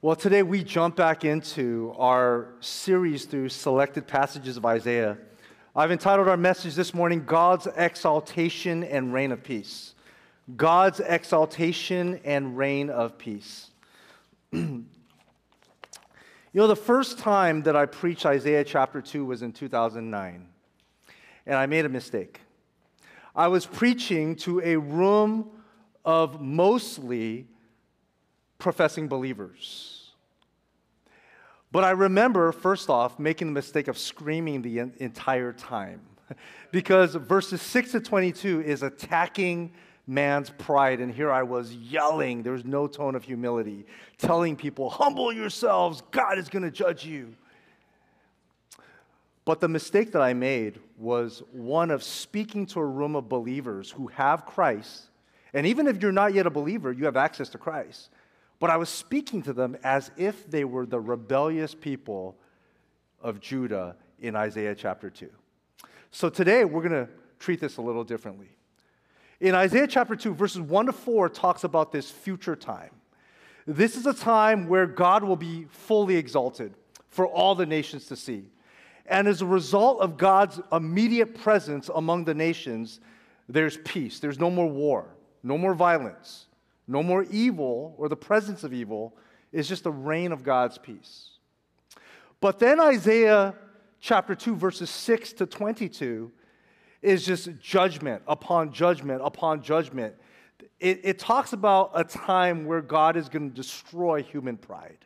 Well, today we jump back into our series through selected passages of Isaiah. I've entitled our message this morning, God's Exaltation and Reign of Peace. God's Exaltation and Reign of Peace. You know, the first time that I preached Isaiah chapter 2 was in 2009, and I made a mistake. I was preaching to a room of mostly professing believers. But I remember, first off, making the mistake of screaming the entire time, because verses 6 to 22 is attacking man's pride, and here I was yelling. There was no tone of humility, telling people, humble yourselves, God is going to judge you. But the mistake that I made was one of speaking to a room of believers who have Christ, and even if you're not yet a believer, you have access to Christ. But I was speaking to them as if they were the rebellious people of Judah in Isaiah chapter 2. So today, we're going to treat this a little differently. In Isaiah chapter 2, verses 1 to 4 talks about this future time. This is a time where God will be fully exalted for all the nations to see. And as a result of God's immediate presence among the nations, there's peace. There's no more war, no more violence. No more evil, or the presence of evil, is just the reign of God's peace. But then Isaiah chapter 2, verses 6 to 22, is just judgment upon judgment upon judgment. It talks about a time where God is going to destroy human pride.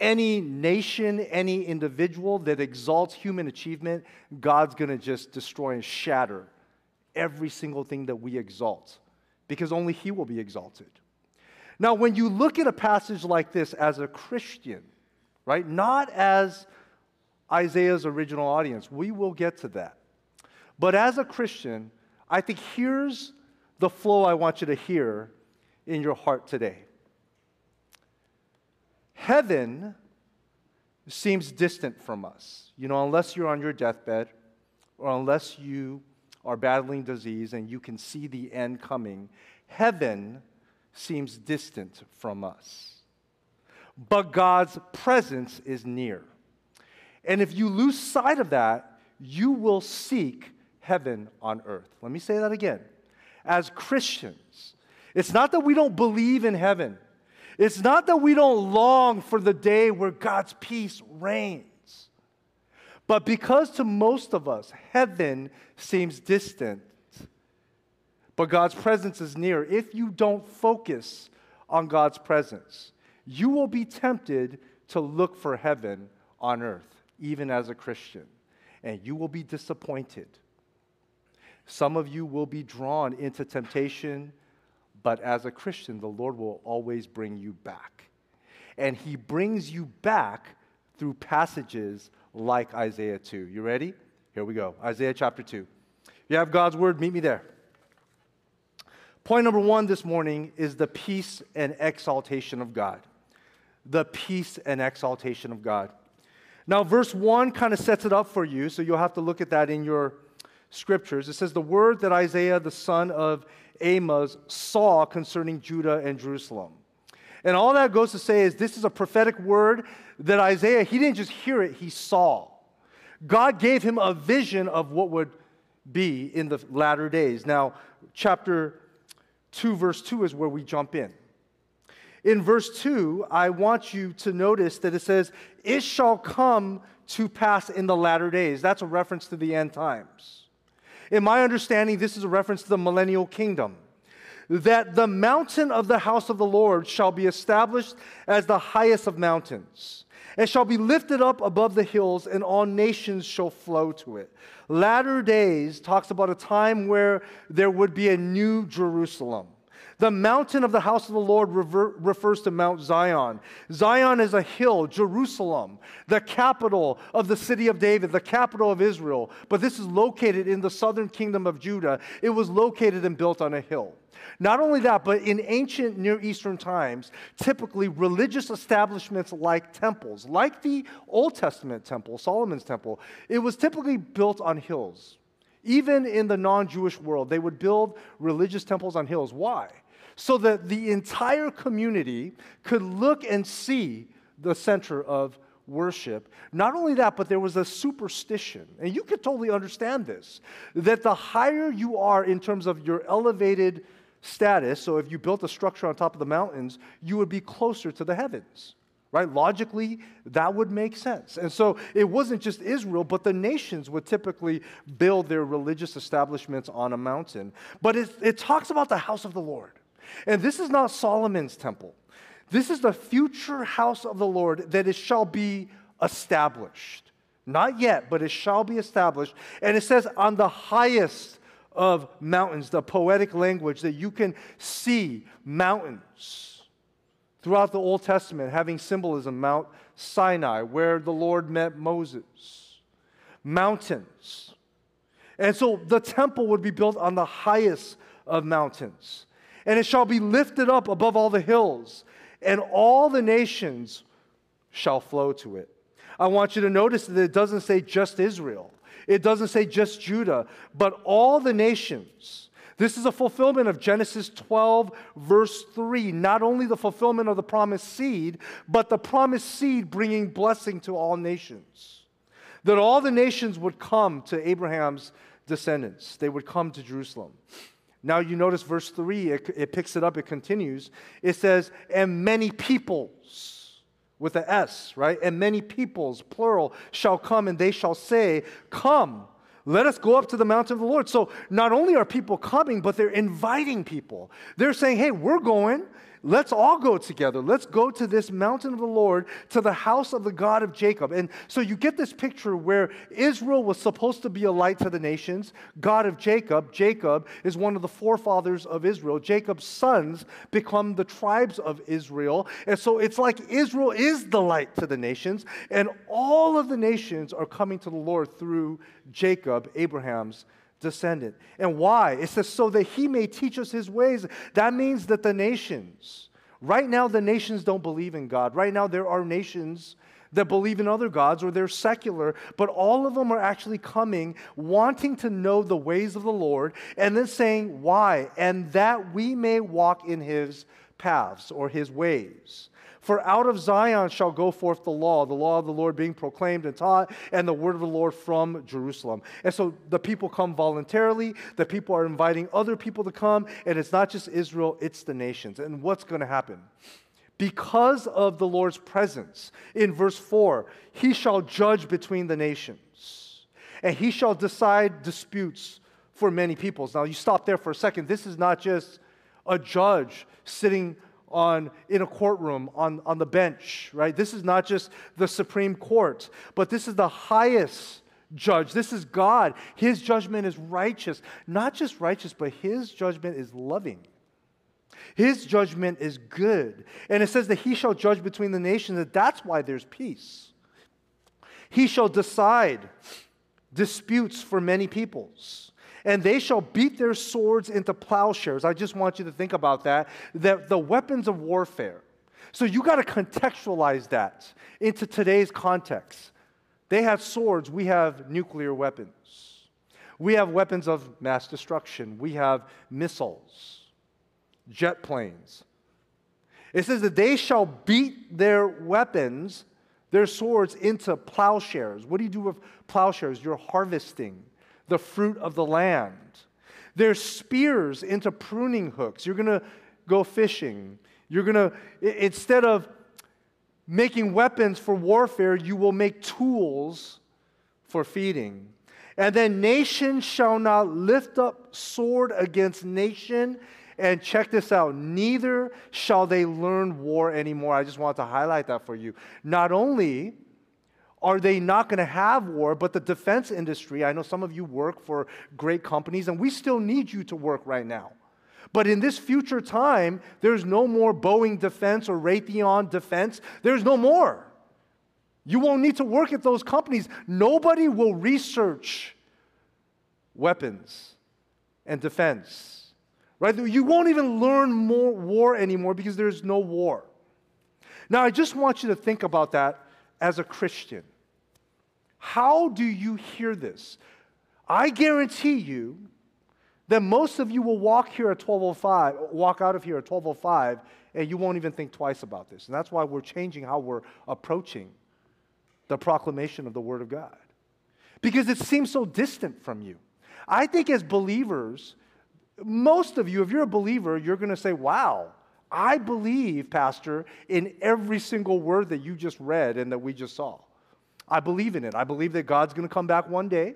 Any nation, any individual that exalts human achievement, God's going to just destroy and shatter every single thing that we exalt, because only he will be exalted. Now, when you look at a passage like this as a Christian, right, not as Isaiah's original audience, we will get to that. But as a Christian, I think here's the flow I want you to hear in your heart today. Heaven seems distant from us, you know, unless you're on your deathbed or unless you are battling disease and you can see the end coming, heaven seems distant from us. But God's presence is near. And if you lose sight of that, you will seek heaven on earth. Let me say that again. As Christians, it's not that we don't believe in heaven. It's not that we don't long for the day where God's peace reigns. But because to most of us, heaven seems distant, but God's presence is near, if you don't focus on God's presence, you will be tempted to look for heaven on earth, even as a Christian, and you will be disappointed. Some of you will be drawn into temptation, but as a Christian, the Lord will always bring you back. And he brings you back through passages like Isaiah 2. You ready? Here we go. Isaiah chapter 2. If you have God's word, meet me there. Point number one this morning is the peace and exaltation of God. The peace and exaltation of God. Now, verse 1 kind of sets it up for you, so you'll have to look at that in your scriptures. It says, the word that Isaiah, the son of Amos, saw concerning Judah and Jerusalem. And all that goes to say is this is a prophetic word that Isaiah, he didn't just hear it, he saw. God gave him a vision of what would be in the latter days. Now, chapter 2, verse 2 is where we jump in. In verse 2, I want you to notice that it says, it shall come to pass in the latter days. That's a reference to the end times. In my understanding, this is a reference to the millennial kingdom, that the mountain of the house of the Lord shall be established as the highest of mountains, and shall be lifted up above the hills, and all nations shall flow to it. Latter days talks about a time where there would be a new Jerusalem. The mountain of the house of the Lord refers to Mount Zion. Zion is a hill, Jerusalem, the capital of the city of David, the capital of Israel. But this is located in the southern kingdom of Judah. It was located and built on a hill. Not only that, but in ancient Near Eastern times, typically religious establishments like temples, like the Old Testament temple, Solomon's temple, it was typically built on hills. Even in the non-Jewish world, they would build religious temples on hills. Why? so that the entire community could look and see the center of worship. Not only that, but there was a superstition, and you could totally understand this, that the higher you are in terms of your elevated status, so if you built a structure on top of the mountains, you would be closer to the heavens, right? Logically, that would make sense. And so it wasn't just Israel, but the nations would typically build their religious establishments on a mountain. But it talks about the house of the Lord. And this is not Solomon's temple. This is the future house of the Lord, that it shall be established. Not yet, but it shall be established. And it says on the highest of mountains, the poetic language that you can see mountains throughout the Old Testament, having symbolism, Mount Sinai, where the Lord met Moses, mountains. And so the temple would be built on the highest of mountains. And it shall be lifted up above all the hills, and all the nations shall flow to it. I want you to notice that it doesn't say just Israel. It doesn't say just Judah, but all the nations. This is a fulfillment of Genesis 12, verse 3. Not only the fulfillment of the promised seed, but the promised seed bringing blessing to all nations. That all the nations would come to Abraham's descendants. They would come to Jerusalem. Now you notice verse 3, it picks it up, it continues. It says, and many peoples, with an S, right? And many peoples, plural, shall come, and they shall say, come, let us go up to the mountain of the Lord. So not only are people coming, but they're inviting people. They're saying, hey, we're going. Let's all go together. Let's go to this mountain of the Lord, to the house of the God of Jacob. And so you get this picture where Israel was supposed to be a light to the nations. God of Jacob. Jacob is one of the forefathers of Israel. Jacob's sons become the tribes of Israel. And so it's like Israel is the light to the nations. And all of the nations are coming to the Lord through Jacob, Abraham's descendant. And why? It says, so that he may teach us his ways. That means that the nations, right now the nations don't believe in God. Right now there are nations that believe in other gods, or they're secular, but all of them are actually coming, wanting to know the ways of the Lord, and then saying, why? And that we may walk in his paths or his ways. For out of Zion shall go forth the law of the Lord being proclaimed and taught, and the word of the Lord from Jerusalem. And so the people come voluntarily. The people are inviting other people to come. And it's not just Israel, it's the nations. And what's going to happen? Because of the Lord's presence, in verse 4, he shall judge between the nations, and he shall decide disputes for many peoples. Now you stop there for a second. This is not just a judge sitting in a courtroom, on the bench, right? This is not just the Supreme Court, but this is the highest judge. This is God. His judgment is righteous. Not just righteous, but his judgment is loving. His judgment is good. And it says that he shall judge between the nations, that that's why there's peace. He shall decide disputes for many peoples. And they shall beat their swords into plowshares. I just want you to think about that. That the weapons of warfare. So you got to contextualize that into today's context. They have swords. We have nuclear weapons. We have weapons of mass destruction. We have missiles, jet planes. It says that they shall beat their weapons, their swords, into plowshares. What do you do with plowshares? You're harvesting the fruit of the land. There's spears into pruning hooks. You're going to go fishing. You're going to, instead of making weapons for warfare, you will make tools for feeding. And then nation shall not lift up sword against nation. And check this out, neither shall they learn war anymore. I just want to highlight that for you. Not only are they not going to have war, but the defense industry, I know some of you work for great companies, and we still need you to work right now. But in this future time, there's no more Boeing defense or Raytheon defense. There's no more. You won't need to work at those companies. Nobody will research weapons and defense, right? You won't even learn more war anymore because there's no war. Now, I just want you to think about that. As a Christian, how do you hear this? I guarantee you then most of you will walk here at 12:05, walk out of here at 12:05, and you won't even think twice about this. And that's why we're changing how we're approaching the proclamation of the Word of God, because it seems so distant from you. I think as believers, most of you, if you're a believer, you're going to say, wow, I believe, Pastor, in every single word that you just read and that we just saw. I believe in it. I believe that God's going to come back one day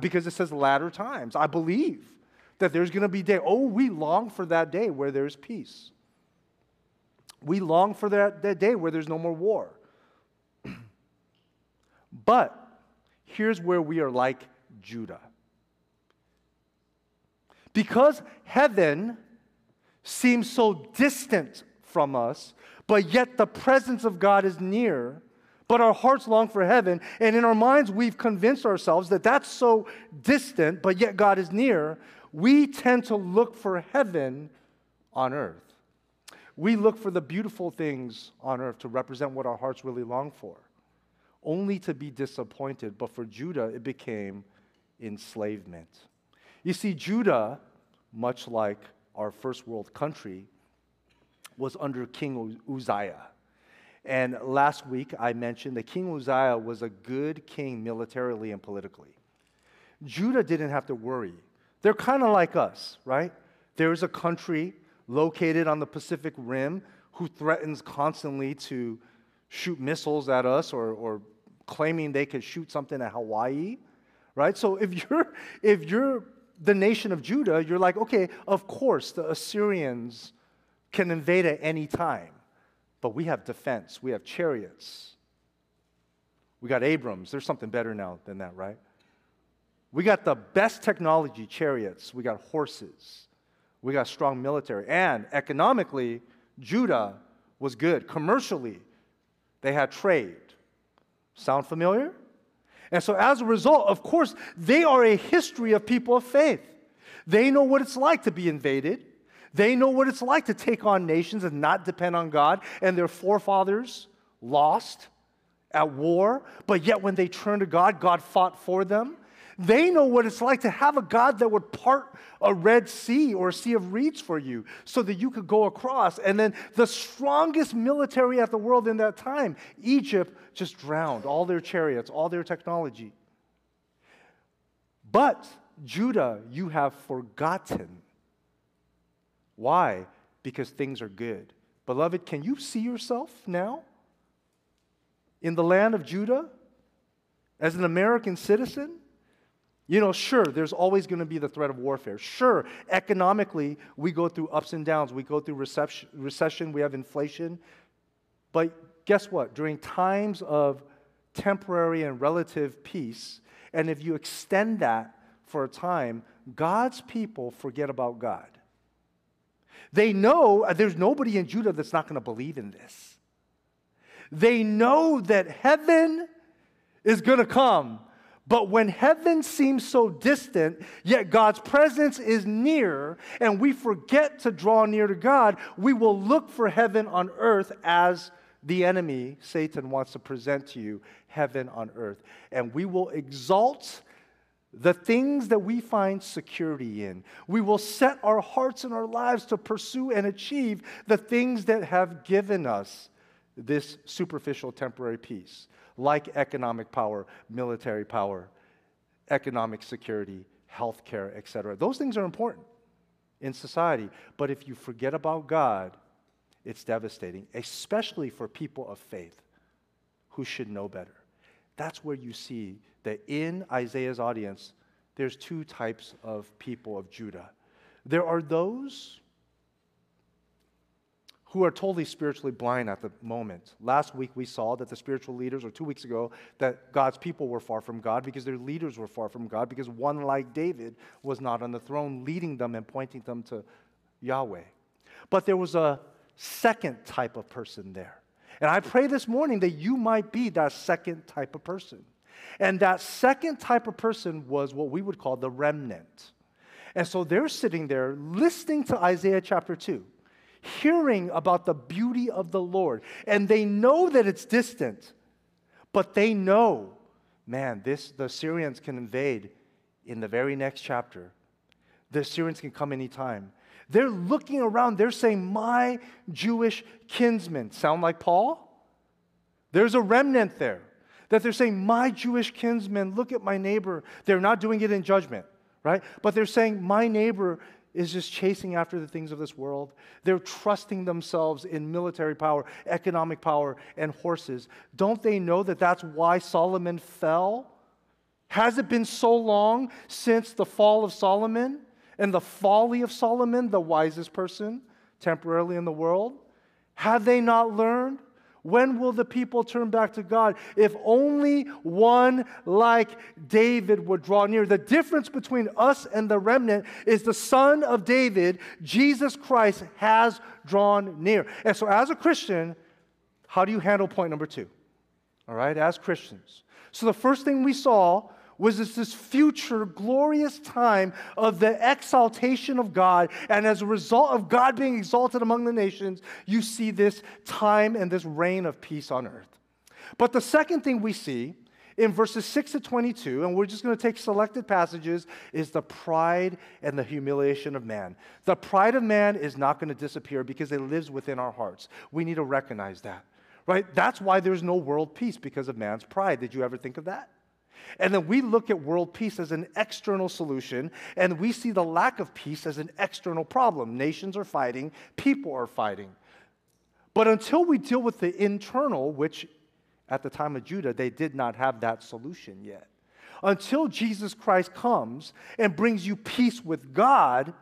because it says latter times. I believe that there's going to be a day. Oh, we long for that day where there's peace. We long for that day where there's no more war. But here's where we are like Judah. Because heaven seems so distant from us, but yet the presence of God is near, but our hearts long for heaven, and in our minds we've convinced ourselves that that's so distant, but yet God is near, we tend to look for heaven on earth. We look for the beautiful things on earth to represent what our hearts really long for, only to be disappointed. But for Judah, it became enslavement. You see, Judah, much like our first world country, was under King Uzziah. And last week I mentioned that King Uzziah was a good king militarily and politically. Judah didn't have to worry. They're kind of like us, right? There is a country located on the Pacific Rim who threatens constantly to shoot missiles at us or claiming they could shoot something at Hawaii, right? So if you're the nation of Judah, you're like, okay, of course the Assyrians can invade at any time, but we have defense, we have chariots, we got Abrams. There's something better now than that, right? We got the best technology, chariots, we got horses, we got strong military, and economically, Judah was good. Commercially, they had trade. Sound familiar? And so as a result, of course, they are a history of people of faith. They know what it's like to be invaded. They know what it's like to take on nations and not depend on God, and their forefathers lost at war, but yet when they turned to God, God fought for them. They know what it's like to have a God that would part a Red Sea or a sea of reeds for you so that you could go across. And then the strongest military at the world in that time, Egypt, just drowned all their chariots, all their technology. But Judah, you have forgotten. Why? Because things are good. Beloved, can you see yourself now in the land of Judah as an American citizen? You know, sure, there's always going to be the threat of warfare. Sure, economically, we go through ups and downs. We go through recession. We have inflation. But guess what? During times of temporary and relative peace, and if you extend that for a time, God's people forget about God. They know there's nobody in Judah that's not going to believe in this. They know that heaven is going to come. But when heaven seems so distant, yet God's presence is near, and we forget to draw near to God, we will look for heaven on earth as the enemy, Satan, wants to present to you heaven on earth. And we will exalt the things that we find security in. We will set our hearts and our lives to pursue and achieve the things that have given us this superficial temporary peace, like economic power, military power, economic security, healthcare, etc. Those things are important in society, but if you forget about God, it's devastating, especially for people of faith who should know better. That's where you see that in Isaiah's audience, there's two types of people of Judah. There are those who are totally spiritually blind at the moment. Last week we saw that the spiritual leaders, or 2 weeks ago, that God's people were far from God because their leaders were far from God, because one like David was not on the throne leading them and pointing them to Yahweh. But there was a second type of person there. And I pray this morning that you might be that second type of person. And that second type of person was what we would call the remnant. And so they're sitting there listening to Isaiah chapter 2. Hearing about the beauty of the Lord. And they know that it's distant, but they know, man, the Assyrians can invade in the very next chapter. The Assyrians can come anytime. They're looking around. They're saying, my Jewish kinsmen. Sound like Paul? There's a remnant there that they're saying, my Jewish kinsmen, look at my neighbor. They're not doing it in judgment, right? But they're saying, my neighbor is just chasing after the things of this world. They're trusting themselves in military power, economic power, and horses. Don't they know that that's why Solomon fell? Has it been so long since the fall of Solomon and the folly of Solomon, the wisest person temporarily in the world? Have they not learned? When will the people turn back to God? If only one like David would draw near. The difference between us and the remnant is the Son of David, Jesus Christ, has drawn near. And so as a Christian, how do you handle point number two? All right, as Christians. So the first thing we saw was this future glorious time of the exaltation of God. And as a result of God being exalted among the nations, you see this time and this reign of peace on earth. But the second thing we see in verses 6 to 22, and we're just going to take selected passages, is the pride and the humiliation of man. The pride of man is not going to disappear because it lives within our hearts. We need to recognize that, right? That's why there's no world peace, because of man's pride. Did you ever think of that? And then we look at world peace as an external solution, and we see the lack of peace as an external problem. Nations are fighting, people are fighting. But until we deal with the internal, which at the time of Judah, they did not have that solution yet. Until Jesus Christ comes and brings you peace with God,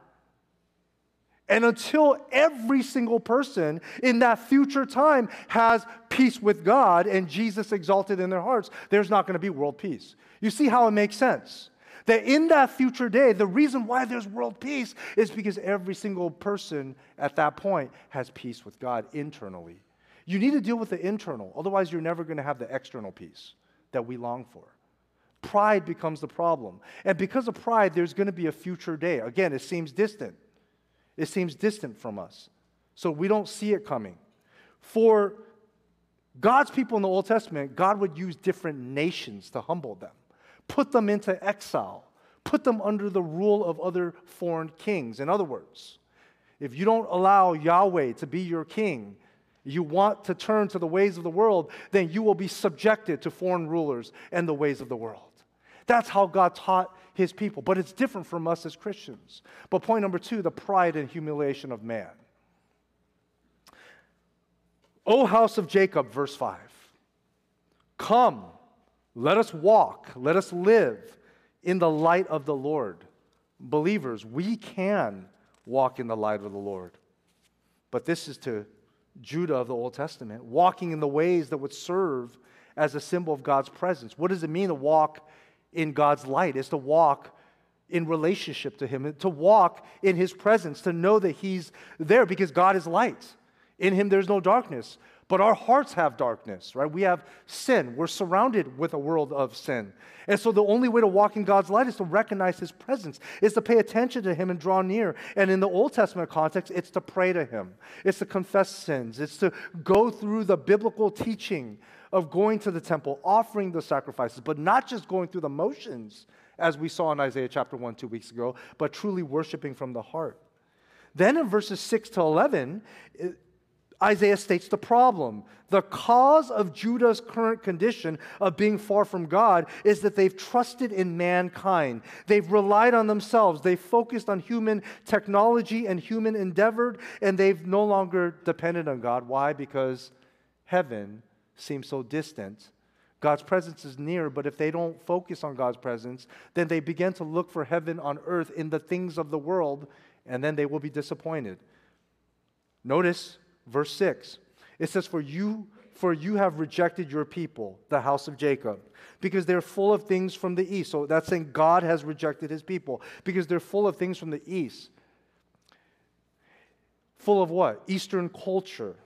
and until every single person in that future time has peace with God and Jesus exalted in their hearts, there's not going to be world peace. You see how it makes sense? That in that future day, the reason why there's world peace is because every single person at that point has peace with God internally. You need to deal with the internal. Otherwise, you're never going to have the external peace that we long for. Pride becomes the problem. And because of pride, there's going to be a future day. Again, it seems distant. It seems distant from us, so we don't see it coming. For God's people in the Old Testament, God would use different nations to humble them, put them into exile, put them under the rule of other foreign kings. In other words, if you don't allow Yahweh to be your king, you want to turn to the ways of the world, then you will be subjected to foreign rulers and the ways of the world. That's how God taught his people, but it's different from us as Christians. But point number two, the pride and humiliation of man. O house of Jacob, verse 5, come, let us walk, let us live in the light of the Lord. Believers, we can walk in the light of the Lord. But this is to Judah of the Old Testament, walking in the ways that would serve as a symbol of God's presence. What does it mean to walk in God's light? Is to walk in relationship to him, to walk in his presence, to know that he's there, because God is light. In him there's no darkness, but our hearts have darkness, right? We have sin. We're surrounded with a world of sin. And so the only way to walk in God's light is to recognize his presence, is to pay attention to him and draw near. And in the Old Testament context, it's to pray to him. It's to confess sins. It's to go through the biblical teaching of going to the temple, offering the sacrifices, but not just going through the motions, as we saw in Isaiah chapter 1 2 weeks ago, but truly worshiping from the heart. Then in verses 6 to 11, Isaiah states the problem. The cause of Judah's current condition of being far from God is that they've trusted in mankind. They've relied on themselves. They've focused on human technology and human endeavor, and they've no longer depended on God. Why? Because heaven seems so distant. God's presence is near, but if they don't focus on God's presence, then they begin to look for heaven on earth in the things of the world, and then they will be disappointed. Notice verse 6. It says, For you have rejected your people, the house of Jacob, because they're full of things from the east. So that's saying God has rejected his people, because they're full of things from the east. Full of what? Eastern culture.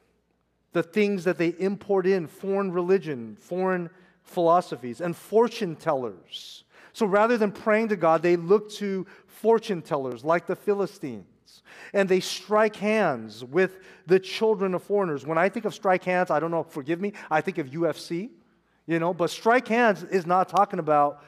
The things that they import in, foreign religion, foreign philosophies, and fortune tellers. So rather than praying to God, they look to fortune tellers like the Philistines, and they strike hands with the children of foreigners. When I think of strike hands, I don't know, forgive me, I think of UFC, but strike hands is not talking about,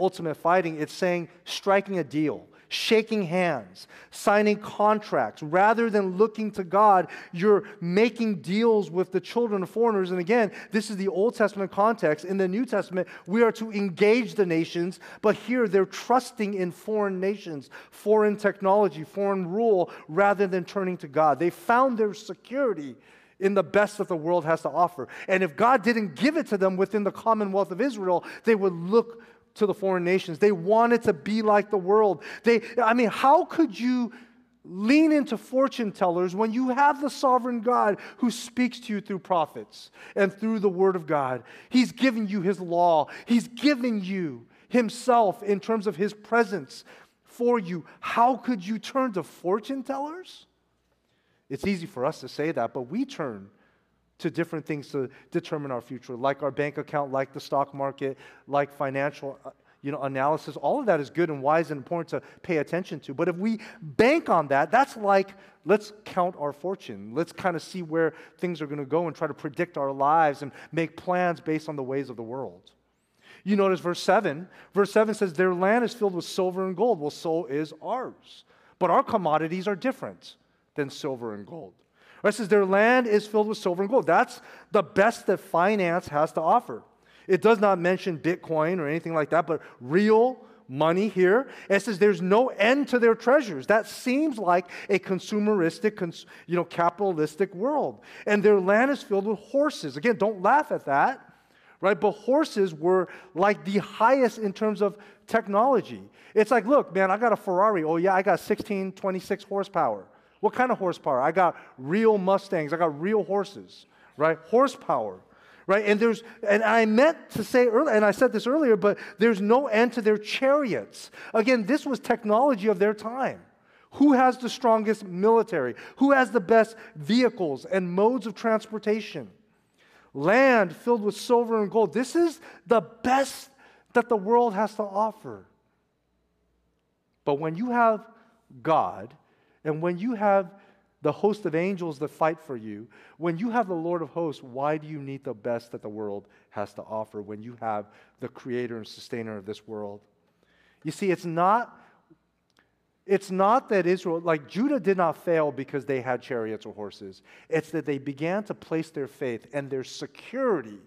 ultimate fighting. It's saying striking a deal. shaking hands, signing contracts. Rather than looking to God, you're making deals with the children of foreigners. And again, this is the Old Testament context. In the New Testament, we are to engage the nations, but here they're trusting in foreign nations, foreign technology, foreign rule, rather than turning to God. They found their security in the best that the world has to offer. And if God didn't give it to them within the commonwealth of Israel, they would look to the foreign nations. They wanted to be like the world. How could you lean into fortune tellers when you have the sovereign God who speaks to you through prophets and through the word of God? He's given you his law. He's given you himself in terms of his presence for you. How could you turn to fortune tellers? It's easy for us to say that, but we turn to different things to determine our future, like our bank account, like the stock market, like financial analysis. All of that is good and wise and important to pay attention to. But if we bank on that, that's like, let's count our fortune. Let's kind of see where things are going to go and try to predict our lives and make plans based on the ways of the world. You notice verse 7. Verse 7 says, their land is filled with silver and gold. Well, so is ours. But our commodities are different than silver and gold. It says their land is filled with silver and gold. That's the best that finance has to offer. It does not mention Bitcoin or anything like that, but real money here. It says there's no end to their treasures. That seems like a consumeristic, capitalistic world. And their land is filled with horses. Again, don't laugh at that, right? But horses were like the highest in terms of technology. It's like, look, man, I got a Ferrari. Oh, yeah, I got 26 horsepower. What kind of horsepower? I got real Mustangs. I got real horses, right? Horsepower, right? And I meant to say earlier, and I said this earlier, but there's no end to their chariots. Again, this was technology of their time. Who has the strongest military? Who has the best vehicles and modes of transportation? Land filled with silver and gold. This is the best that the world has to offer. But when you have God, and when you have the host of angels that fight for you, when you have the Lord of hosts, why do you need the best that the world has to offer when you have the creator and sustainer of this world? You see, it's not that Israel, like Judah did not fail because they had chariots or horses. It's that they began to place their faith and their security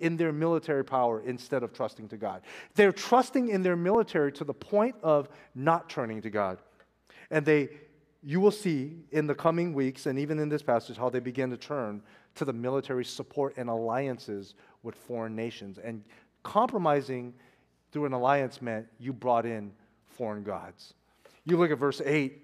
in their military power instead of trusting to God. They're trusting in their military to the point of not turning to God. And you will see in the coming weeks and even in this passage how they begin to turn to the military support and alliances with foreign nations. And compromising through an alliance meant you brought in foreign gods. You look at verse 8.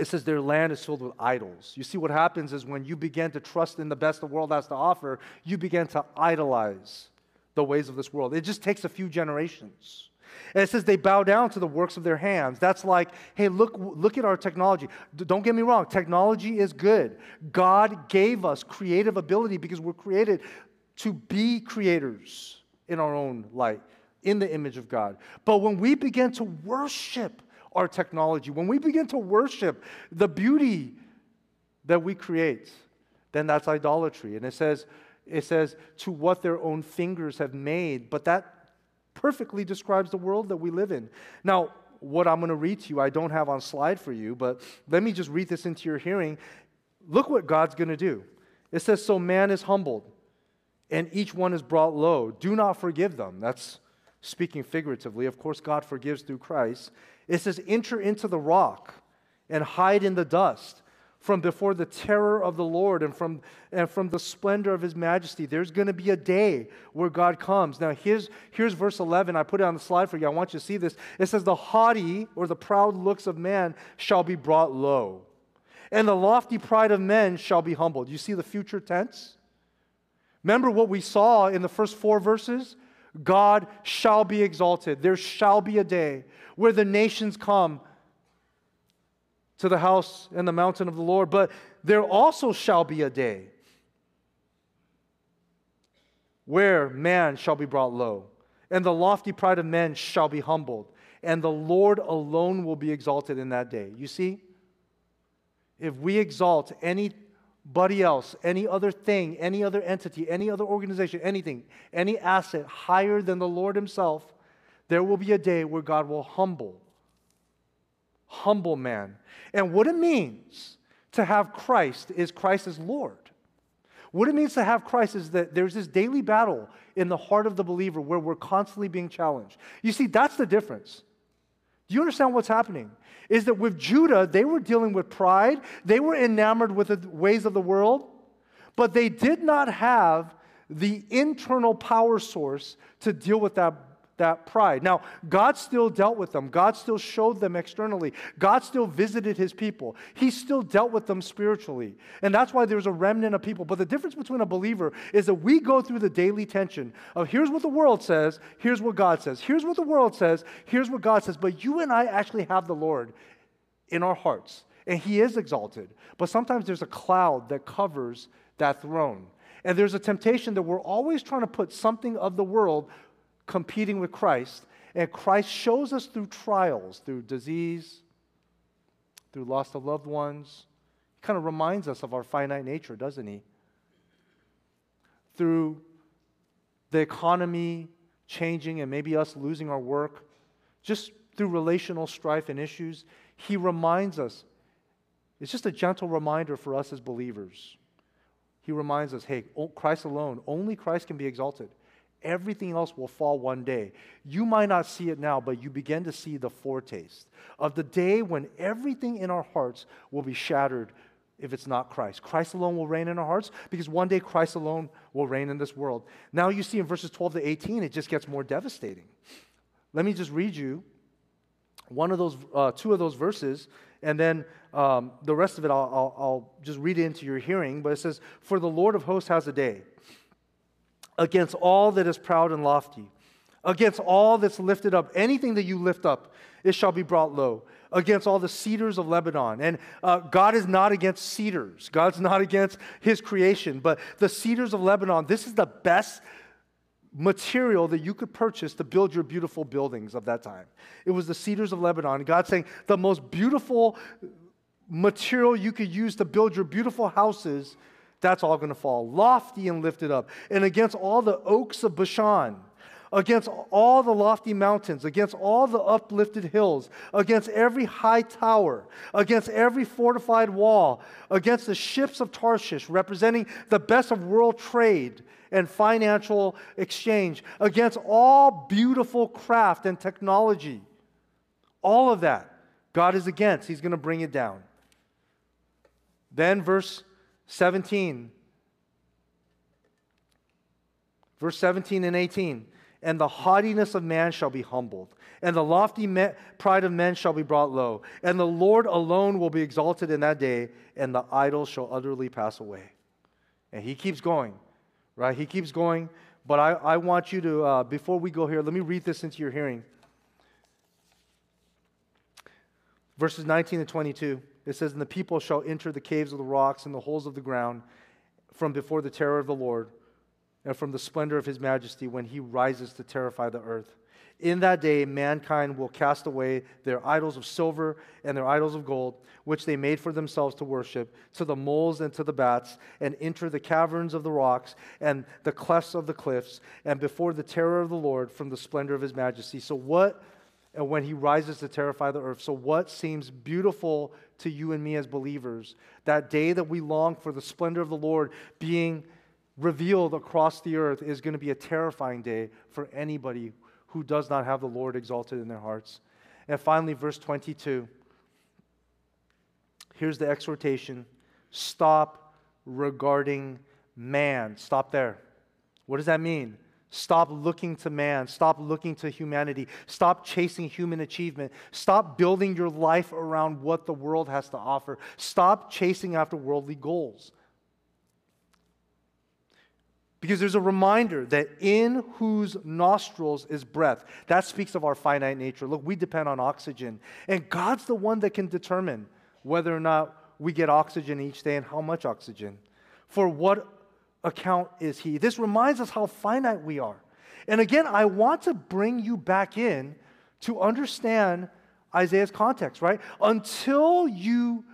It says their land is filled with idols. You see what happens is when you begin to trust in the best the world has to offer, you begin to idolize the ways of this world. It just takes a few generations. And it says they bow down to the works of their hands. That's like, hey, look at our technology. Don't get me wrong. Technology is good. God gave us creative ability because we're created to be creators in our own light, in the image of God. But when we begin to worship our technology, when we begin to worship the beauty that we create, then that's idolatry. And it says to what their own fingers have made, but that perfectly describes the world that we live in. Now, what I'm going to read to you, I don't have on slide for you, but let me just read this into your hearing. Look what God's going to do. It says, so man is humbled, and each one is brought low. Do not forgive them. That's speaking figuratively. Of course, God forgives through Christ. It says, enter into the rock and hide in the dust from before the terror of the Lord and from the splendor of his majesty. There's going to be a day where God comes. Now, here's verse 11. I put it on the slide for you. I want you to see this. It says, the haughty or the proud looks of man shall be brought low, and the lofty pride of men shall be humbled. You see the future tense? Remember what we saw in the first 4 verses? God shall be exalted. There shall be a day where the nations come to the house and the mountain of the Lord, but there also shall be a day where man shall be brought low, and the lofty pride of men shall be humbled, and the Lord alone will be exalted in that day. You see, if we exalt anybody else, any other thing, any other entity, any other organization, anything, any asset higher than the Lord himself, there will be a day where God will humble humble man. And what it means to have Christ as Lord. What it means to have Christ is that there's this daily battle in the heart of the believer where we're constantly being challenged. You see, that's the difference. Do you understand what's happening? Is that with Judah, they were dealing with pride. They were enamored with the ways of the world. But they did not have the internal power source to deal with that pride. Now, God still dealt with them. God still showed them externally. God still visited his people. He still dealt with them spiritually. And that's why there's a remnant of people. But the difference between a believer is that we go through the daily tension of here's what the world says, here's what God says. Here's what the world says, here's what God says. But you and I actually have the Lord in our hearts. And he is exalted. But sometimes there's a cloud that covers that throne. And there's a temptation that we're always trying to put something of the world competing with Christ, and Christ shows us through trials, through disease, through loss of loved ones. He kind of reminds us of our finite nature, doesn't he? Through the economy changing and maybe us losing our work, just through relational strife and issues, he reminds us. It's just a gentle reminder for us as believers. He reminds us, hey, Christ alone, only Christ can be exalted. Everything else will fall one day. You might not see it now, but you begin to see the foretaste of the day when everything in our hearts will be shattered if it's not Christ. Christ alone will reign in our hearts because one day Christ alone will reign in this world. Now you see in verses 12 to 18, it just gets more devastating. Let me just read you two of those verses, and then the rest of it I'll just read it into your hearing. But it says, "For the Lord of hosts has a day against all that is proud and lofty, against all that's lifted up. Anything that you lift up, it shall be brought low, against all the cedars of Lebanon." And God is not against cedars. God's not against his creation. But the cedars of Lebanon, this is the best material that you could purchase to build your beautiful buildings of that time. It was the cedars of Lebanon. God's saying the most beautiful material you could use to build your beautiful houses, that's all going to fall, lofty and lifted up. And against all the oaks of Bashan, against all the lofty mountains, against all the uplifted hills, against every high tower, against every fortified wall, against the ships of Tarshish, representing the best of world trade and financial exchange, against all beautiful craft and technology. All of that, God is against. He's going to bring it down. Then verse 17 and 18, "And the haughtiness of man shall be humbled, and the lofty pride of men shall be brought low, and the Lord alone will be exalted in that day, and the idols shall utterly pass away." And he keeps going, right? He keeps going, but I want you to, before we go here, let me read this into your hearing. Verses 19 and 22. It says, "And the people shall enter the caves of the rocks and the holes of the ground from before the terror of the Lord and from the splendor of his majesty when he rises to terrify the earth. In that day, mankind will cast away their idols of silver and their idols of gold, which they made for themselves to worship, to the moles and to the bats, and enter the caverns of the rocks and the clefts of the cliffs, and before the terror of the Lord from the splendor of his majesty." And when he rises to terrify the earth. So what seems beautiful to you and me as believers, that day that we long for the splendor of the Lord being revealed across the earth, is going to be a terrifying day for anybody who does not have the Lord exalted in their hearts. And finally, verse 22. Here's the exhortation. Stop regarding man. Stop there. What does that mean? Stop looking to man. Stop looking to humanity. Stop chasing human achievement. Stop building your life around what the world has to offer. Stop chasing after worldly goals. Because there's a reminder that in whose nostrils is breath. That speaks of our finite nature. Look, we depend on oxygen. And God's the one that can determine whether or not we get oxygen each day and how much oxygen. For what account is he? This reminds us how finite we are. And again, I want to bring you back in to understand Isaiah's context, right? Until you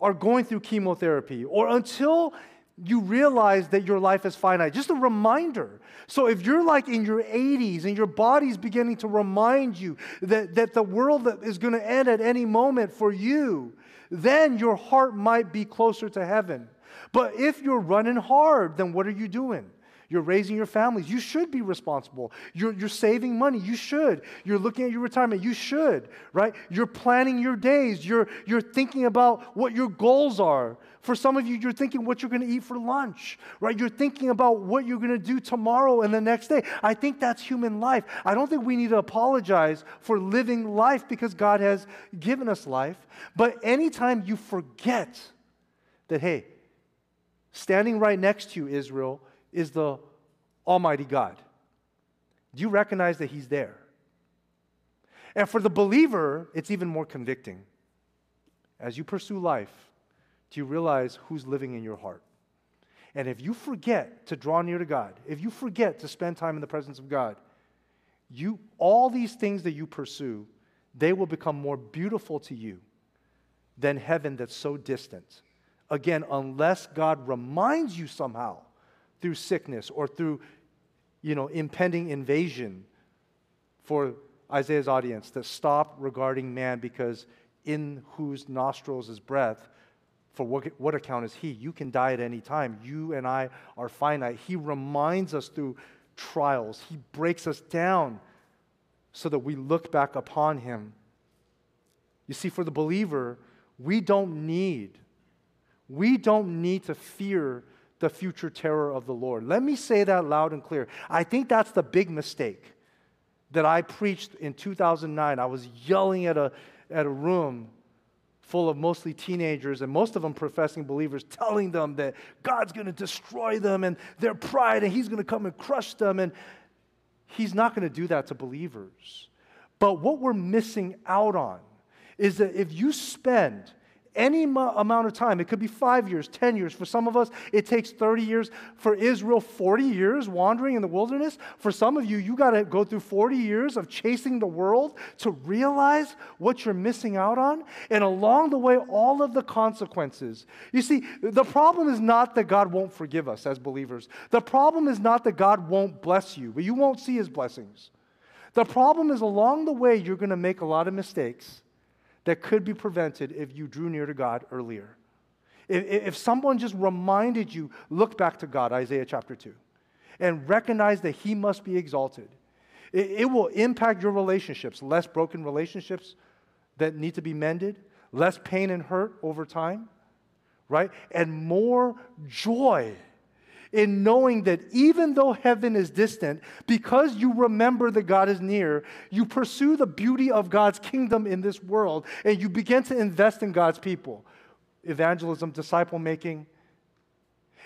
are going through chemotherapy, or until you realize that your life is finite. Just a reminder. So if you're like in your 80s and your body's beginning to remind you that the world is going to end at any moment for you, then your heart might be closer to heaven. But if you're running hard, then what are you doing? You're raising your families. You should be responsible. You're saving money. You should. You're looking at your retirement. You should, right? You're planning your days. You're thinking about what your goals are. For some of you, you're thinking what you're going to eat for lunch, right? You're thinking about what you're going to do tomorrow and the next day. I think that's human life. I don't think we need to apologize for living life because God has given us life. But anytime you forget that, hey, standing right next to you, Israel, is the Almighty God. Do you recognize that He's there? And for the believer, it's even more convicting. As you pursue life, do you realize who's living in your heart? And if you forget to draw near to God, if you forget to spend time in the presence of God, all these things that you pursue, they will become more beautiful to you than heaven that's so distant. Again, unless God reminds you somehow through sickness or through, impending invasion for Isaiah's audience, that stop regarding man, because in whose nostrils is breath, for what account is he? You can die at any time. You and I are finite. He reminds us through trials. He breaks us down so that we look back upon Him. You see, for the believer, we don't need to fear the future terror of the Lord. Let me say that loud and clear. I think that's the big mistake that I preached in 2009. I was yelling at a room full of mostly teenagers, and most of them professing believers, telling them that God's going to destroy them and their pride, and He's going to come and crush them. And He's not going to do that to believers. But what we're missing out on is that if you spend any amount of time, it could be 5 years, 10 years. For some of us, it takes 30 years. For Israel, 40 years wandering in the wilderness. For some of you, you got to go through 40 years of chasing the world to realize what you're missing out on. And along the way, all of the consequences. You see, the problem is not that God won't forgive us as believers. The problem is not that God won't bless you, but you won't see His blessings. The problem is along the way, you're going to make a lot of mistakes that could be prevented if you drew near to God earlier. If someone just reminded you, look back to God, Isaiah chapter 2, and recognize that He must be exalted. It will impact your relationships, less broken relationships that need to be mended, less pain and hurt over time, right? And more joy in knowing that even though heaven is distant, because you remember that God is near, you pursue the beauty of God's kingdom in this world, and you begin to invest in God's people. Evangelism, disciple making.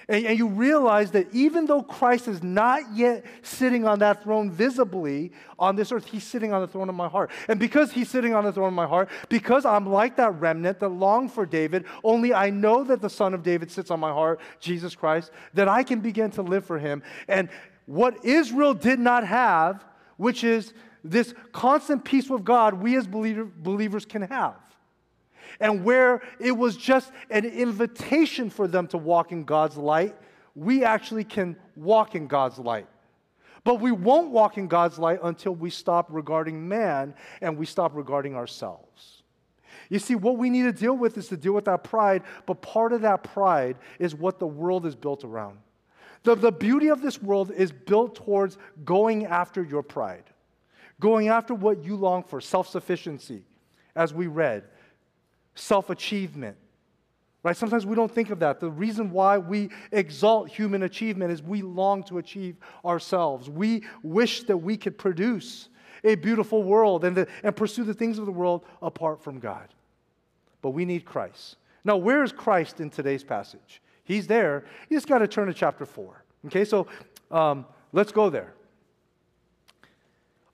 And you realize that even though Christ is not yet sitting on that throne visibly on this earth, He's sitting on the throne of my heart. And because He's sitting on the throne of my heart, because I'm like that remnant that longed for David, only I know that the Son of David sits on my heart, Jesus Christ, that I can begin to live for Him. And what Israel did not have, which is this constant peace with God, we as believers can have. And where it was just an invitation for them to walk in God's light, we actually can walk in God's light. But we won't walk in God's light until we stop regarding man and we stop regarding ourselves. You see, what we need to deal with is to deal with that pride, but part of that pride is what the world is built around. The beauty of this world is built towards going after your pride, going after what you long for, self-sufficiency, as we read. Self-achievement, right? Sometimes we don't think of that. The reason why we exalt human achievement is we long to achieve ourselves. We wish that we could produce a beautiful world and pursue the things of the world apart from God. But we need Christ. Now, where is Christ in today's passage? He's there. You just got to turn to chapter 4. Okay, so let's go there.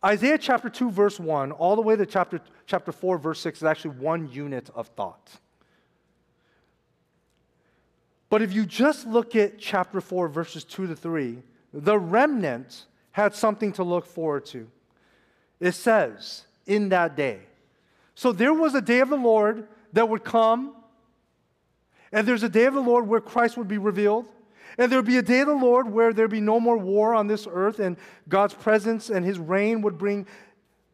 Isaiah chapter 2, verse 1, all the way to chapter 4, verse 6 is actually one unit of thought. But if you just look at chapter 4, verses 2 to 3, the remnant had something to look forward to. It says, in that day. So there was a day of the Lord that would come, and there's a day of the Lord where Christ would be revealed, And there would be a day of the Lord where there would be no more war on this earth, and God's presence and his reign would bring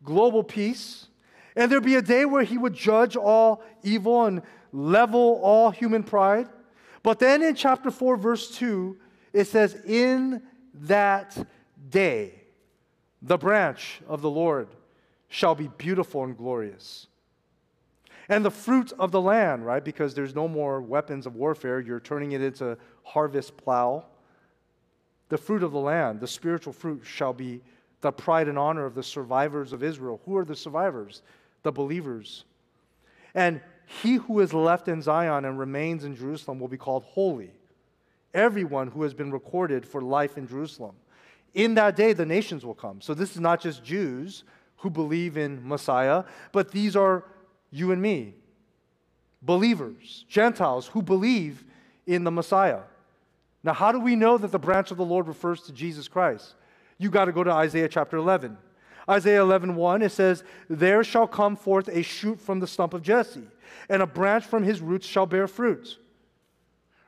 global peace. And there would be a day where he would judge all evil and level all human pride. But then in chapter 4, verse 2, it says, in that day, the branch of the Lord shall be beautiful and glorious. And the fruit of the land, right? Because there's no more weapons of warfare. You're turning it into harvest plow. The fruit of the land, the spiritual fruit, shall be the pride and honor of the survivors of Israel. Who are the survivors? The believers. And he who is left in Zion and remains in Jerusalem will be called holy. Everyone who has been recorded for life in Jerusalem. In that day, the nations will come. So this is not just Jews who believe in Messiah, but these are you and me, believers, Gentiles who believe in the Messiah. Now, how do we know that the branch of the Lord refers to Jesus Christ? You got to go to Isaiah chapter 11. Isaiah 11:1, it says, there shall come forth a shoot from the stump of Jesse, and a branch from his roots shall bear fruit.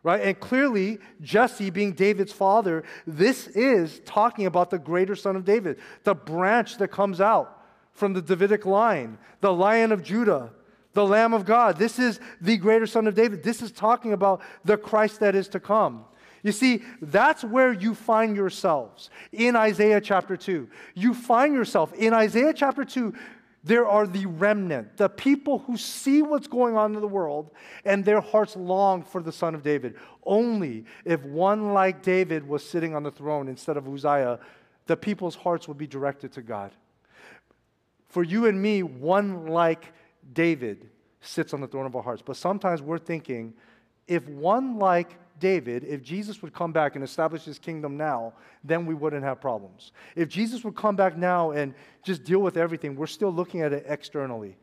Right? And clearly, Jesse being David's father, this is talking about the greater son of David, the branch that comes out from the Davidic line, the Lion of Judah, the Lamb of God. This is the greater son of David. This is talking about the Christ that is to come. You see, that's where you find yourselves in Isaiah chapter 2. You find yourself in Isaiah chapter 2. There are the remnant, the people who see what's going on in the world, and their hearts long for the son of David. Only if one like David was sitting on the throne instead of Uzziah, the people's hearts would be directed to God. For you and me, one like David sits on the throne of our hearts. But sometimes we're thinking, if one like David, if Jesus would come back and establish his kingdom now, then we wouldn't have problems. If Jesus would come back now and just deal with everything, we're still looking at it externally.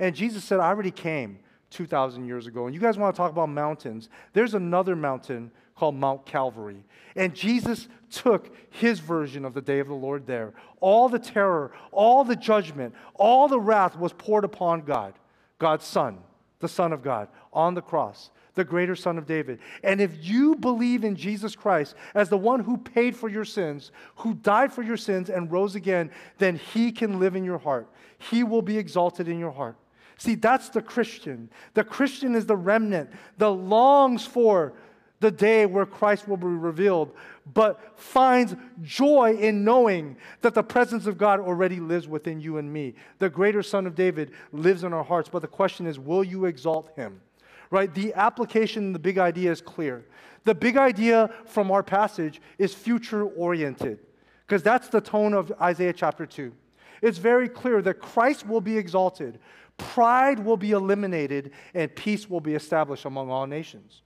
And Jesus said, I already came 2,000 years ago. And you guys want to talk about mountains. There's another mountain called Mount Calvary. And Jesus took his version of the day of the Lord there. All the terror, all the judgment, all the wrath was poured upon God, God's Son, the Son of God, on the cross, the greater Son of David. And if you believe in Jesus Christ as the one who paid for your sins, who died for your sins and rose again, then he can live in your heart. He will be exalted in your heart. See, that's the Christian. The Christian is the remnant that longs for the day where Christ will be revealed, but finds joy in knowing that the presence of God already lives within you and me. The greater Son of David lives in our hearts, but the question is, will you exalt him? Right? The application, the big idea is clear. The big idea from our passage is future-oriented, because that's the tone of Isaiah chapter 2. It's very clear that Christ will be exalted, pride will be eliminated, and peace will be established among all nations.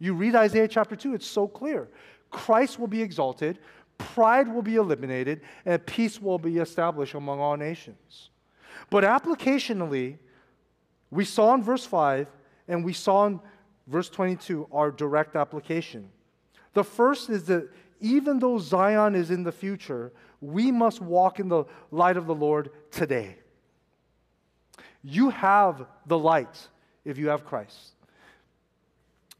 You read Isaiah chapter 2, it's so clear. Christ will be exalted, pride will be eliminated, and peace will be established among all nations. But applicationally, we saw in verse 5 and we saw in verse 22 our direct application. The first is that even though Zion is in the future, we must walk in the light of the Lord today. You have the light if you have Christ.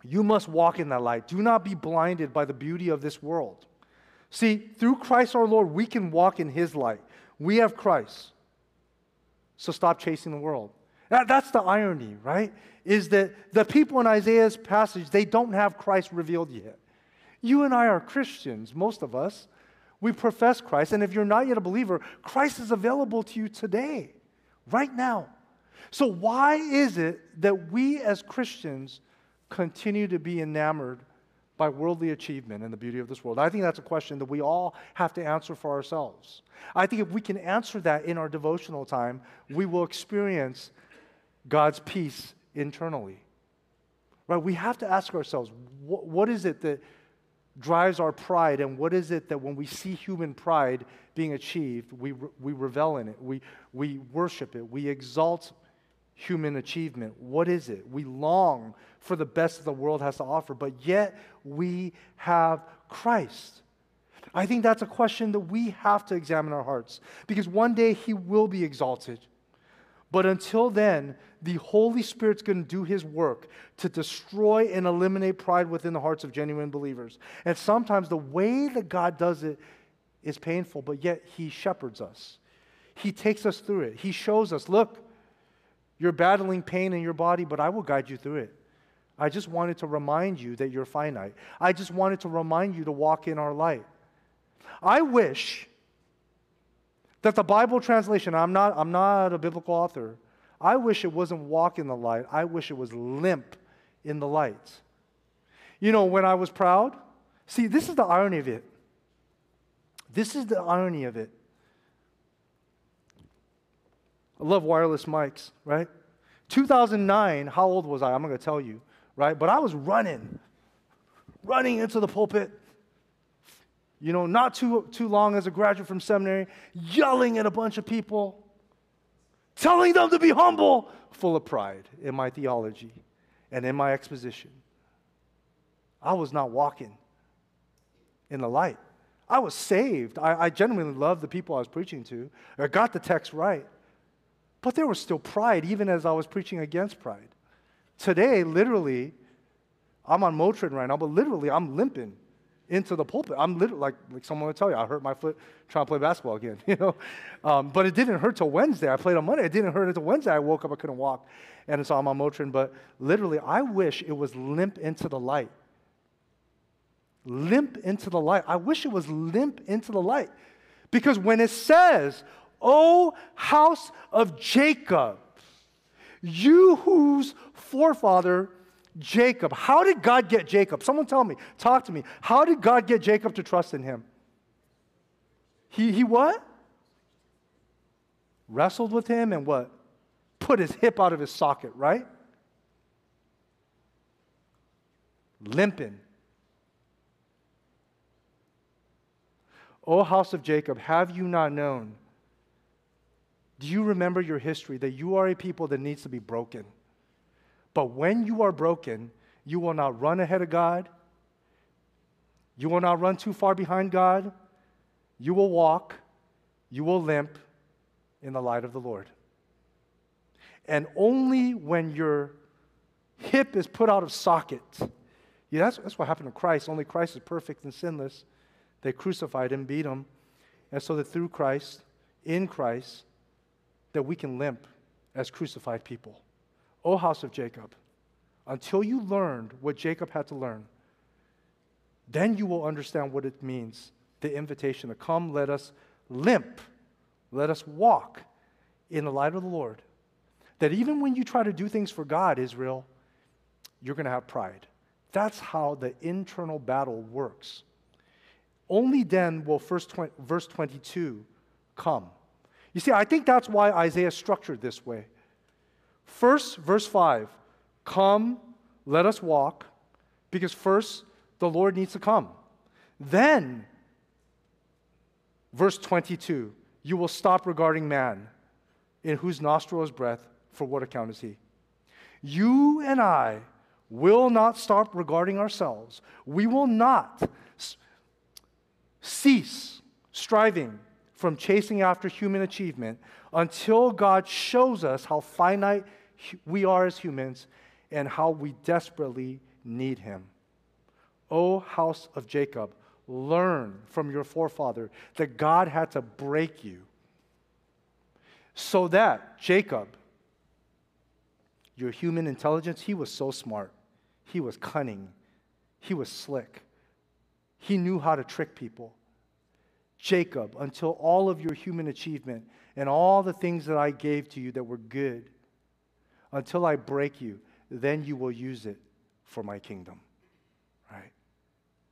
You must walk in that light. Do not be blinded by the beauty of this world. See, through Christ our Lord, we can walk in his light. We have Christ. So stop chasing the world. That's the irony, right? Is that the people in Isaiah's passage, they don't have Christ revealed yet. You and I are Christians, most of us. We profess Christ. And if you're not yet a believer, Christ is available to you today, right now. So why is it that we as Christians continue to be enamored by worldly achievement and the beauty of this world? I think that's a question that we all have to answer for ourselves. I think if we can answer that in our devotional time, we will experience God's peace internally. Right? We have to ask ourselves, what is it that drives our pride, and what is it that when we see human pride being achieved, we revel in it, we worship it, we exalt human achievement? What is it? We long for the best that the world has to offer, but yet we have Christ. I think that's a question that we have to examine our hearts, because one day he will be exalted. But until then, the Holy Spirit's going to do His work to destroy and eliminate pride within the hearts of genuine believers. And sometimes the way that God does it is painful, but yet He shepherds us. He takes us through it. He shows us, look, you're battling pain in your body, but I will guide you through it. I just wanted to remind you that you're finite. I just wanted to remind you to walk in our light. I wish that the Bible translation, I'm not a biblical author, I wish it wasn't walk in the light. I wish it was limp in the light. You know, when I was proud, see, this is the irony of it. This is the irony of it. I love wireless mics, right? 2009, how old was I? I'm not going to tell you, right? But I was running into the pulpit, you know, not too long as a graduate from seminary, yelling at a bunch of people, telling them to be humble, full of pride in my theology and in my exposition. I was not walking in the light. I was saved. I genuinely loved the people I was preaching to. I got the text right. But there was still pride, even as I was preaching against pride. Today, literally, I'm on Motrin right now, but literally I'm limping into the pulpit. I'm literally, like someone would tell you, I hurt my foot trying to play basketball again, you know. But it didn't hurt till Wednesday. I played on Monday. It didn't hurt until Wednesday. I woke up, I couldn't walk, and so I'm on Motrin. But literally, I wish it was limp into the light. Limp into the light. I wish it was limp into the light. Because when it says, "O house of Jacob, you whose forefather Jacob." How did God get Jacob? Someone tell me, talk to me. How did God get Jacob to trust in Him? He what? Wrestled with Him and what? Put his hip out of his socket, right? Limping. O house of Jacob, have you not known? Do you remember your history, that you are a people that needs to be broken? But when you are broken, you will not run ahead of God. You will not run too far behind God. You will walk. You will limp in the light of the Lord. And only when your hip is put out of socket. Yeah, that's what happened to Christ. Only Christ is perfect and sinless. They crucified Him, beat Him. And so that through Christ, in Christ, that we can limp as crucified people. O house of Jacob, until you learned what Jacob had to learn, then you will understand what it means, the invitation to come, let us limp, let us walk in the light of the Lord. That even when you try to do things for God, Israel, you're going to have pride. That's how the internal battle works. Only then will verse 22 come. You see, I think that's why Isaiah structured this way. First, verse 5, come, let us walk, because first, the Lord needs to come. Then, verse 22, you will stop regarding man, in whose nostril is breath, for what account is he? You and I will not stop regarding ourselves. We will not cease striving from chasing after human achievement until God shows us how finite we are as humans and how we desperately need Him. O house of Jacob, learn from your forefather that God had to break you so that Jacob, your human intelligence, he was so smart. He was cunning. He was slick. He knew how to trick people. Jacob, until all of your human achievement and all the things that I gave to you that were good, until I break you, then you will use it for my kingdom. Right?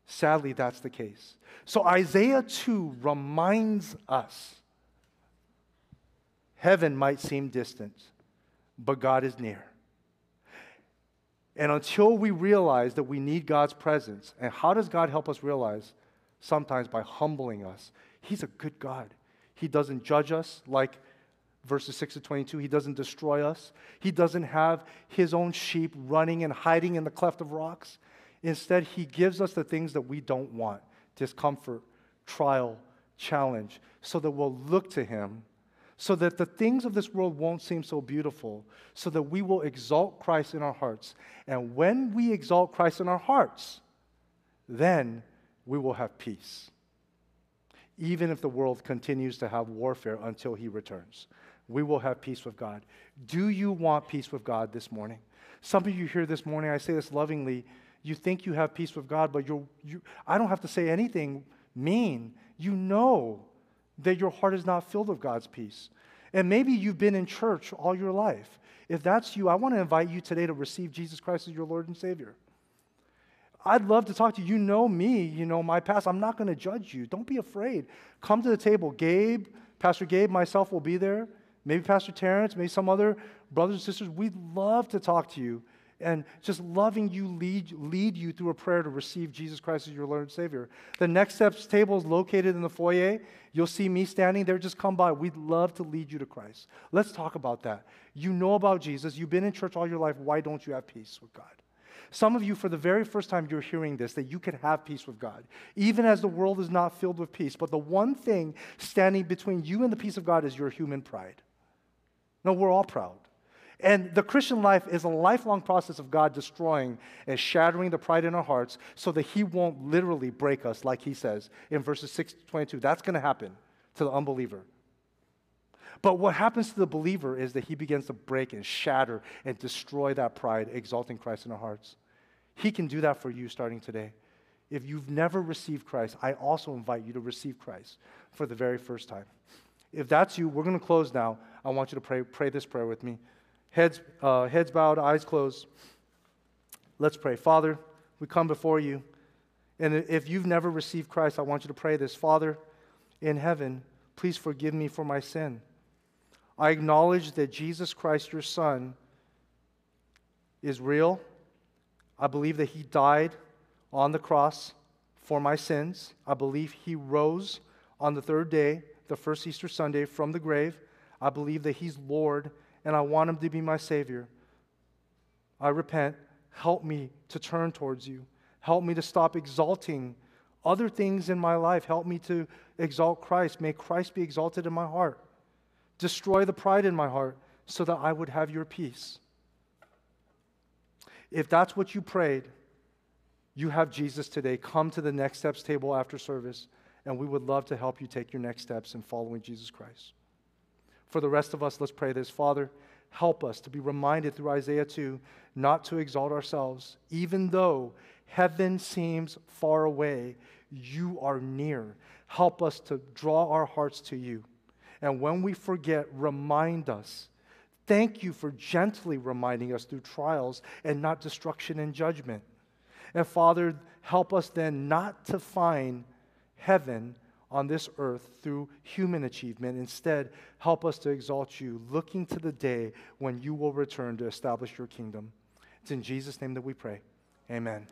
Sadly, that's the case. So Isaiah 2 reminds us, heaven might seem distant, but God is near. And until we realize that we need God's presence, and how does God help us realize? Sometimes by humbling us. He's a good God. He doesn't judge us like verses 6 to 22. He doesn't destroy us. He doesn't have His own sheep running and hiding in the cleft of rocks. Instead, He gives us the things that we don't want, discomfort, trial, challenge, so that we'll look to Him, so that the things of this world won't seem so beautiful, so that we will exalt Christ in our hearts. And when we exalt Christ in our hearts, then we will have peace, even if the world continues to have warfare until he returns. We will have peace with God. Do you want peace with God this morning? Some of you here this morning, I say this lovingly, you think you have peace with God, but I don't have to say anything mean. You know that your heart is not filled with God's peace. And maybe you've been in church all your life. If that's you, I want to invite you today to receive Jesus Christ as your Lord and Savior. I'd love to talk to you. You know me, you know my past. I'm not going to judge you. Don't be afraid. Come to the table. Gabe, Pastor Gabe, myself will be there. Maybe Pastor Terrence, maybe some other brothers and sisters. We'd love to talk to you. And just loving you lead you through a prayer to receive Jesus Christ as your Lord and Savior. The Next Steps table is located in the foyer. You'll see me standing there. Just come by. We'd love to lead you to Christ. Let's talk about that. You know about Jesus. You've been in church all your life. Why don't you have peace with God? Some of you, for the very first time, you're hearing this, that you can have peace with God, even as the world is not filled with peace. But the one thing standing between you and the peace of God is your human pride. No, we're all proud. And the Christian life is a lifelong process of God destroying and shattering the pride in our hearts so that he won't literally break us, like he says in verses 6 to 22. That's going to happen to the unbeliever. But what happens to the believer is that he begins to break and shatter and destroy that pride, exalting Christ in our hearts. He can do that for you starting today. If you've never received Christ, I also invite you to receive Christ for the very first time. If that's you, we're going to close now. I want you to pray this prayer with me. Heads bowed, eyes closed. Let's pray. Father, we come before you. And if you've never received Christ, I want you to pray this. Father, in heaven, please forgive me for my sin. I acknowledge that Jesus Christ, your Son, is real. I believe that he died on the cross for my sins. I believe he rose on the third day, the first Easter Sunday, from the grave. I believe that he's Lord, and I want him to be my Savior. I repent. Help me to turn towards you. Help me to stop exalting other things in my life. Help me to exalt Christ. May Christ be exalted in my heart. Destroy the pride in my heart so that I would have your peace. If that's what you prayed, you have Jesus today. Come to the Next Steps table after service, and we would love to help you take your next steps in following Jesus Christ. For the rest of us, let's pray this. Father, help us to be reminded through Isaiah 2 not to exalt ourselves. Even though heaven seems far away, you are near. Help us to draw our hearts to you. And when we forget, remind us. Thank you for gently reminding us through trials and not destruction and judgment. And Father, help us then not to find heaven on this earth through human achievement. Instead, help us to exalt you, looking to the day when you will return to establish your kingdom. It's in Jesus' name that we pray. Amen.